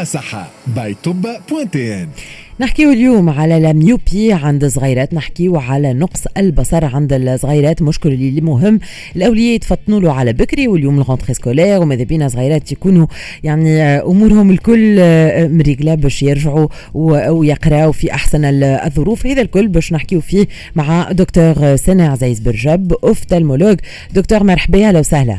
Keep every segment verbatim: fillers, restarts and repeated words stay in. تلقى صحة باي توبا بوان تي ان. نحكيو اليوم على لاميوبي عند صغيرات، نحكيو على نقص البصر عند الصغيرات، مشكل اللي مهم الاولياء يتفطنوا له على بكري، واليوم الغونتري سكولير وماذا بينا صغيرات يكونوا يعني امورهم الكل مريقله باش يرجعوا ويقراو في احسن الظروف. هذا الكل باش نحكيو فيه مع دكتور سناء عزيز بن رجب اوفتالمولوج. دكتور مرحبا، اهلا وسهلا.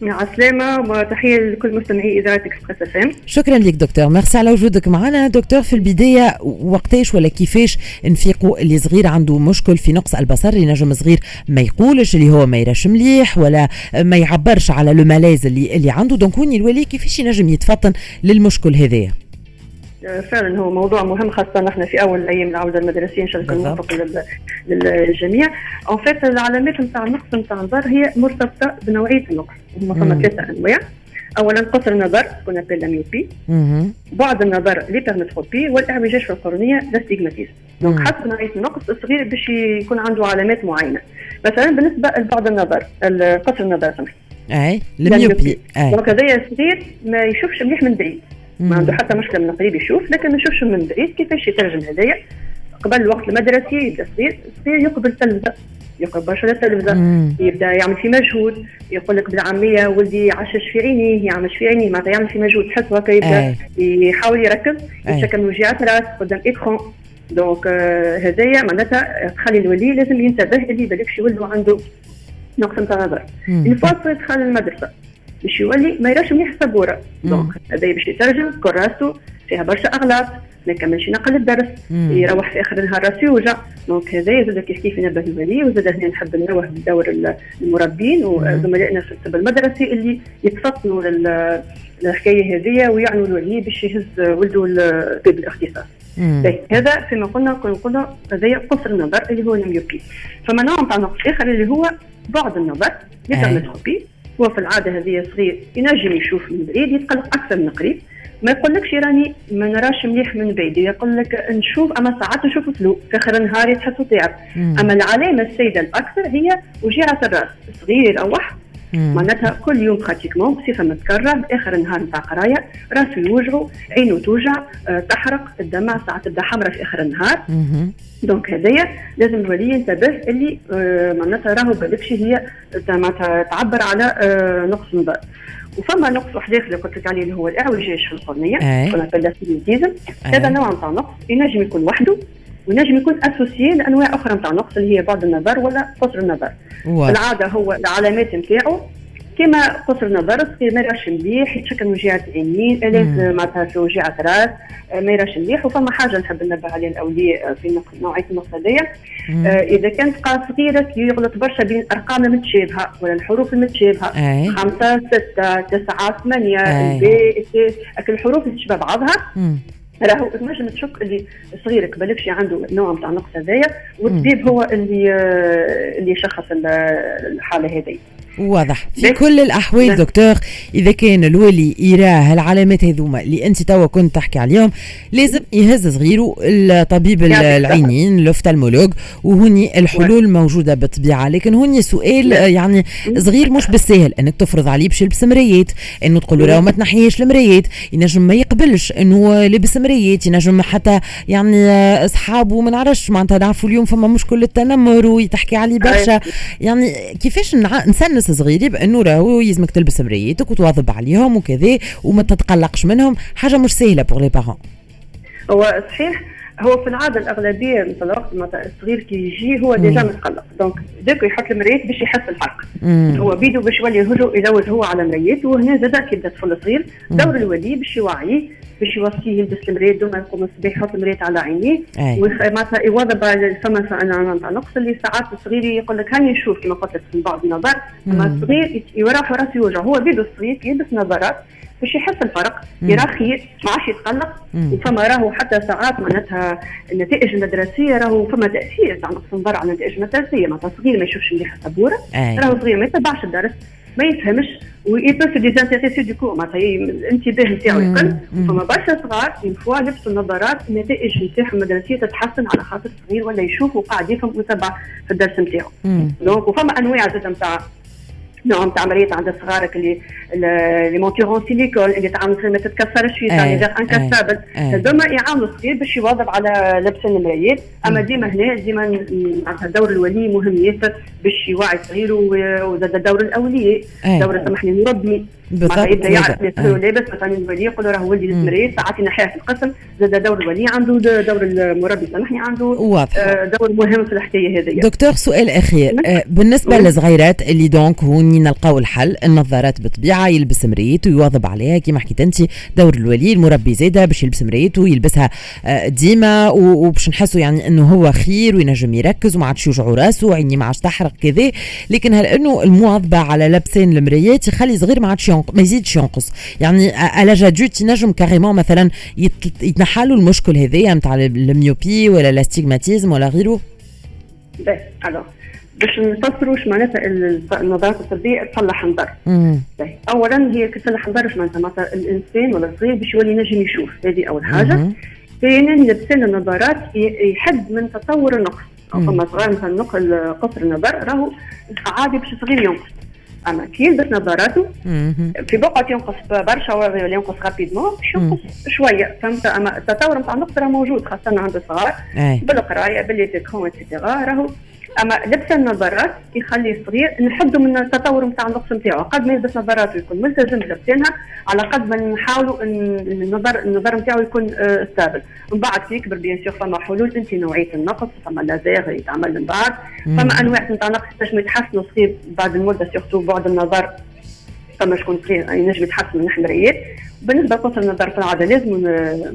مع السلامة وتحية لكل مستمعي إذاعة إكسبريس إف إم. شكرا لك دكتور، ميرسي على وجودك معنا. دكتور، في البداية وقتاش ولا كيفاش نفيقوا اللي صغير عنده مشكل في نقص البصر، اللي نجم صغير ما يقولش، اللي هو ما يرش مليح ولا ما يعبرش على لو مالايز اللي اللي عنده، دونك هوني الولي كيفاش ينجم يتفطن للمشكل هذايا؟ فعلا هو موضوع مهم، خاصة نحن في أول أيام العودة المدرسية إن شاء الله يكون موفق للجميع. أو فات العلامات نتاع النقص نتاع النظر هي مرتبطة بنوعية النقص، هما ثم ثلاثة أنواع. أولا قصر النظر كنا نسميو لاميوبي، بعد النظر ليبرميتروبي، والإعوجاج في القرنية الاستيغماتيزم. دونك حسب نوعية النقص الصغير باش يكون عنده علامات معينة. مثلا بالنسبة لبعد النظر قصر النظر سمح أي لاميوبي، دونك هذايا صغير ما يشوفش مليح من بعيد، ما عنده حتى مشكلة من قريب يشوف، لكن ما يشوفش من بعيد. كيفاش يترجم هدايا؟ قبل الوقت المدرسي يبدا صغير صغير يقبل التلفزة، يقبل برشا التلفزة، يبدا يعمل في مجهود، يقول لك بالعامية ولدي عشش في عينيه، يعمش في عينيه، معناتها يعمل في مجهود، تحس هكا يبدا يحاول يركز، يتشكل وجيعة راس قدام إكران. دونك هدايا معناتها تخلي الولي لازم ينتبه اللي بالكش يولدو عنده نقص نتاع نظر. الفاصل يدخل المدرسة باش يولي ما يراش مليح السبوره، دونك هذا باش يترجم كراسته فيها برشا اغلاط، ما يكملش نقل الدرس، يروح في اخر النهار راسي وجع. دونك هذا زاد كيف كيف ينبه الولي. وزاد هنا نحب نروح بدور المربين وزملائنا في الطب المدرسي اللي يتفطنوا للحكايه هذه ويعنوا الولي باش يهز ولده لطب الاختصاص. هذا كما قلنا قلنا هذا قصر النظر اللي هو الاميوبي. فما نوع تاع نقص اخر اللي هو بعد النظر ليبرميتروبي، وفي العاده هذه صغير ينجم يشوف من بعيد، يتقلق اكثر من قريب، ما يقولكش راني ما نراش مليح من بعيد، يقول لك نشوف اما ساعات نشوف فلو في اخر النهار تحسوا تعب. اما العلامه السيده الاكثر هي وجيعه الراس، صغير او واحد معناتها كل يوم براتيكمون بصفه متكرره، اخر النهار نتاع قرايه راسه يوجعوا، عينه توجع، أه تحرق، الدمع ساعات تبدا حمراء في اخر النهار. دونك هذايا لازم الولي ينتبه اللي آه معناتها راهو بالكش هي معناتها تعبر على آه نقص نظر. وفما نقص واحد اخر اللي قلت لك عليه اللي هو الاعوجاج في القرنيه، كنا باللاسيليتيزم. هذا نوع نتاع نقص ينجم يكون وحده وينجم يكون اسوسيي لانواع اخرى نتاع نقص اللي هي بعض النظر ولا قصر النظر. العاده هو العلامات نتاعو كما قصر النظر، صغير ما يراش مليح، يتشكل وجيعة عينين، آلات معناتها في وجيعة راس، ما يراش مليح. وفما حاجة نحب ننبه عليها الأولياء في نوعية النقص هذايا، آه إذا كان تلقى صغيرك يغلط برشا بين الأرقام المتشابهة ولا الحروف المتشابهة، خمسة، ستة، تسعة، ثمانية، الحروف اللي تشبه بعضها، مم. راهو نجم تشك اللي صغيرك بالكش عنده نوع نتاع النقص هذايا، والطبيب هو اللي اللي يشخص الحالة هذه. واضح في كل الأحوال. بس. دكتور، إذا كان الولي يراه العلامات هذوما اللي أنت توا كنت تحكي عليهم، لازم يهز صغيره الطبيب العينين الأفتالمولوج، وهني الحلول موجودة بالطبيعة. لكن هني سؤال يعني صغير مش بالسهل أنك تفرض عليه باش يلبس مرايات، أنه تقول له راه ما تنحيش المرايات، ينجم ما يقبلش أنه لبس مرايات، ينجم حتى يعني أصحابه ما نعرفش معناتها نعرفوا اليوم فما مشكل التنمر ويتحكي عليه برشا. يعني كيفاش نع... نسنس صغيري بانه راهو يلزمك تلبس مريتك وتواظب عليهم وكذا وما تتقلقش منهم، حاجه مش سهله بور لي بارون. هو صحيح، هو في العاده الاغلبيه من الوقت الصغير كي يجي هو ديجا متقلق، دونك ديك يحط المريات باش يحس الفرق، هو بيدو باش يولي يلوج هو على مريات. وهنا زاد كي بدا طفل صغير دور الولي باش يوعيه، باش يوصيه يلبس المريات، دوما يقوم الصباح يحط المريات على عينيه ومعناتها يواظب على فما نوع نقص اللي ساعات الصغير يقول لك هاني نشوف كما قلت لك من بعض النظر، اما الصغير يروح راسه يوجع، هو بيدو الصغير يلبس نظارات باش يحس الفرق، يرى خير، ما عادش يتقلق. وفما راهو حتى ساعات معناتها النتائج المدرسيه راهو فما تاثير تاع نقص النظر على النتائج المدرسيه، معناتها صغير ما يشوفش مليح السبوره، راهو صغير ما يتبعش الدرس، ما يفهمش ويبس ديزانتيريسي دو كو، معناتها الانتباه نتاعو يقل. فما برشا صغار اون فوا لبسوا النظارات النتائج نتاعهم المدرسيه تتحسن على خاطر الصغير ولا يشوف وقاعد يفهم ويتبع في الدرس نتاعو. دونك وفما انواع زاد نتاع نوع تاع عمليه عند صغارك اللي لي مونتيرون سيليكون اللي تعاون ما تتكسرش في طريقه انكسابل هذوما يعاونوا الصغير باش يواظب على لبس المرايات. اما ديما هنا ديما معناتها دور الولي مهم ياسر باش يوعي صغيره وزاد دور الاولياء دور سمح لي مربي معناتها يبدا يعرف يسلو لابس مثلا الولي يقول له راه ولدي لابس مرايات ساعات ينحيها في القسم زاد دور الولي عنده دور المربي سامحني عنده دور مهم في الحكايه هذه. دكتور سؤال اخير بالنسبه للصغيرات اللي دونك هوني نلقاو الحل النظارات بالطبيعه يلبس مرايات ويواظب عليها كيما حكيت انت دور الولي المربي زاده باش يلبس مرايات ويلبسها ديما وباش نحسوا يعني انه هو خير وينجم يركز وما عادش يوجعوا راسه وعيني ما عادش تحرق كذا. لكن هل انه المواظبه على لبسين المرايات يخلي صغير ما عادش ما يزيدش ينقص يعني على جادوت ينجم كاريمون مثلا يتنحالوا المشكل هذايا نتاع الميوبي ولا الاستيغماتيزم ولا غيره؟ باهي الو باش نفسروا اش معناتها النظارات الطبيه تصلح نظر. باهي اولا هي كتصلح نظر اش معناتها معناتها الانسان ولا الصغير باش يولي نجم يشوف هذه اول حاجه. ثانيا لبسان النظارات يحد من تطور النقص فما صغار مثلا نقل قصر النظر راهو عادي باش الصغير ينقص اما كي يلبس نظاراته في بقعه ينقص برشا ولا ينقص رابيدمون ينقص شويه فهمت. اما التطور نتاع النقص راه موجود خاصه عند الصغار بالقرايه باللي تكون اتسيتيرا راهو. اما لبس النظارات يخلي الصغير نحدوا من التطور نتاع النقص نتاعو قد ما يلبس نظارات ويكون ملتزم بلبسانها على قد ما نحاولوا النظر النظر نتاعو يكون ستابل. من بعد كي يكبر بيان سور فما حلول انت نوعيه النقص فما لازير يتعمل من بعد فما انواع نتاع نقص تنجم يتحسنوا الصغير بعد المده سيرتو بعد النظر فما شكون صغير ينجم يتحسن من المرايات. بالنسبه لقصر النظر في العاده لازم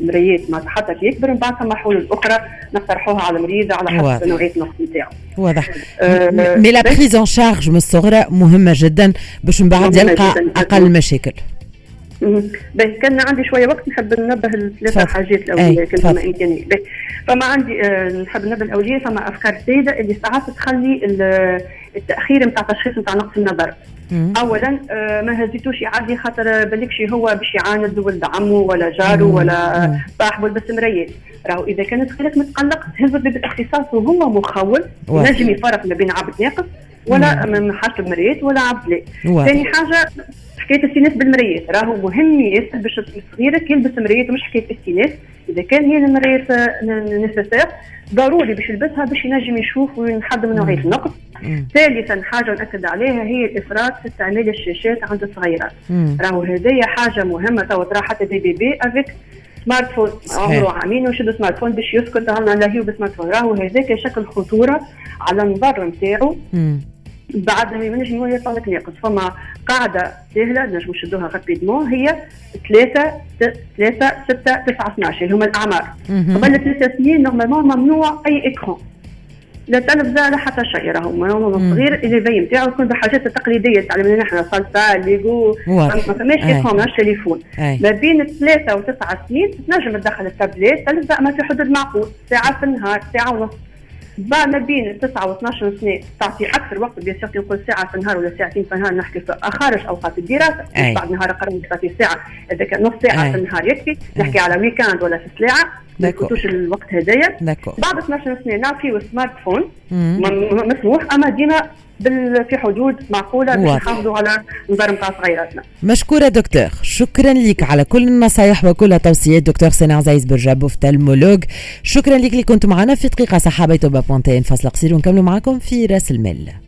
مرايات مع حتى كي يكبر من بعد فما حلول اخرى نقترحوها على المريض على حسب نوعيه النقص نتاعو. واضح مي لا بريز ان شارج من الصغرى مهمه جدا باش من بعد يلقى اقل مشاكل. باهي كان عندي شويه وقت نحب ننبه لثلاثه حاجات الاوليه كما ما امكاني. باهي فما عندي آه نحب ننبه الاوليه فما افكار سائده اللي ساعات تخلي التاخير نتاع تشخيص نتاع نقص النظر. اولا آه ما هزيتوش يعدي خاطر بالكش هو باش يعاند ولد عمه ولا جاره ولا صاحبه لبس مرايات راهو اذا كانت خليك متقلق تهز بالاختصاص وهو مخول نجم يفرق ما بين عبد ناقص ولا من حاجه مرايات ولا عبد لا. ثاني حاجه حكاية الاستئناس بالمرايات راهو مهم ياسر باش صغيرك يلبس مرايات ومش حكاية استئناس إذا كان هي المرايات نسيسير ضروري باش يلبسها باش ينجم يشوف وينحد من نوعية النقص. ثالثا حاجة نأكد عليها هي الإفراط في استعمال الشاشات عند الصغيرات راهو هذه حاجة مهمة توا ترى حتى بي بي بي أفيك سمارت فون عمره عامين وشدوا سمارت فون باش يسكت عمنا لاهيو بسمارت فون راهو هذاك شكل خطورة على النظر نتاعو بعد ما ينجم هو يطلع لك ناقص. فما قاعده سهله نجموا نشدوها غابيدمون هي ثلاثة ستة تسعة اثنا عشر اللي هما الاعمار قبل ثلاث سنين نورمالمون ممنوع اي اكران لا تلفزه لا حتى شيء راهو هما صغير اللي في نتاعو يكون بالحاجات التقليديه تعلمنا نحن صلصه ليغو ما فماش اكران ماش تليفون. ما بين ثلاثة وتسعة سنين تنجم تدخل التابليت تلفزه اما في حدود معقول ساعه في النهار ساعه ونص. بعد ما بين تسعة واثنا عشر سنه تعطي اكثر وقت بيصير نقول ساعه في النهار ولا ساعتين في النهار نحكي في خارج اوقات الدراسه بعد نهار قررنا تعطي ساعه اذا كان نص ساعه أي. في النهار يكفي نحكي على ويكاند ولا في سلاعه ما يفوتوش الوقت هدايا. بعد اثنا عشر سنه نعطيو سمارت فون مسموح اما ديما في حدود معقوله باش نحافظوا على نظر نتاع صغيراتنا. مشكوره دكتور شكرا لك على كل النصائح وكل التوصيات. دكتور سناء عزيز بن رجب في تلمولوج شكرا لك اللي كنتم معنا في دقيقه صحابه توبا بونتين. فاصل قصير ونكملوا معكم في راس المال.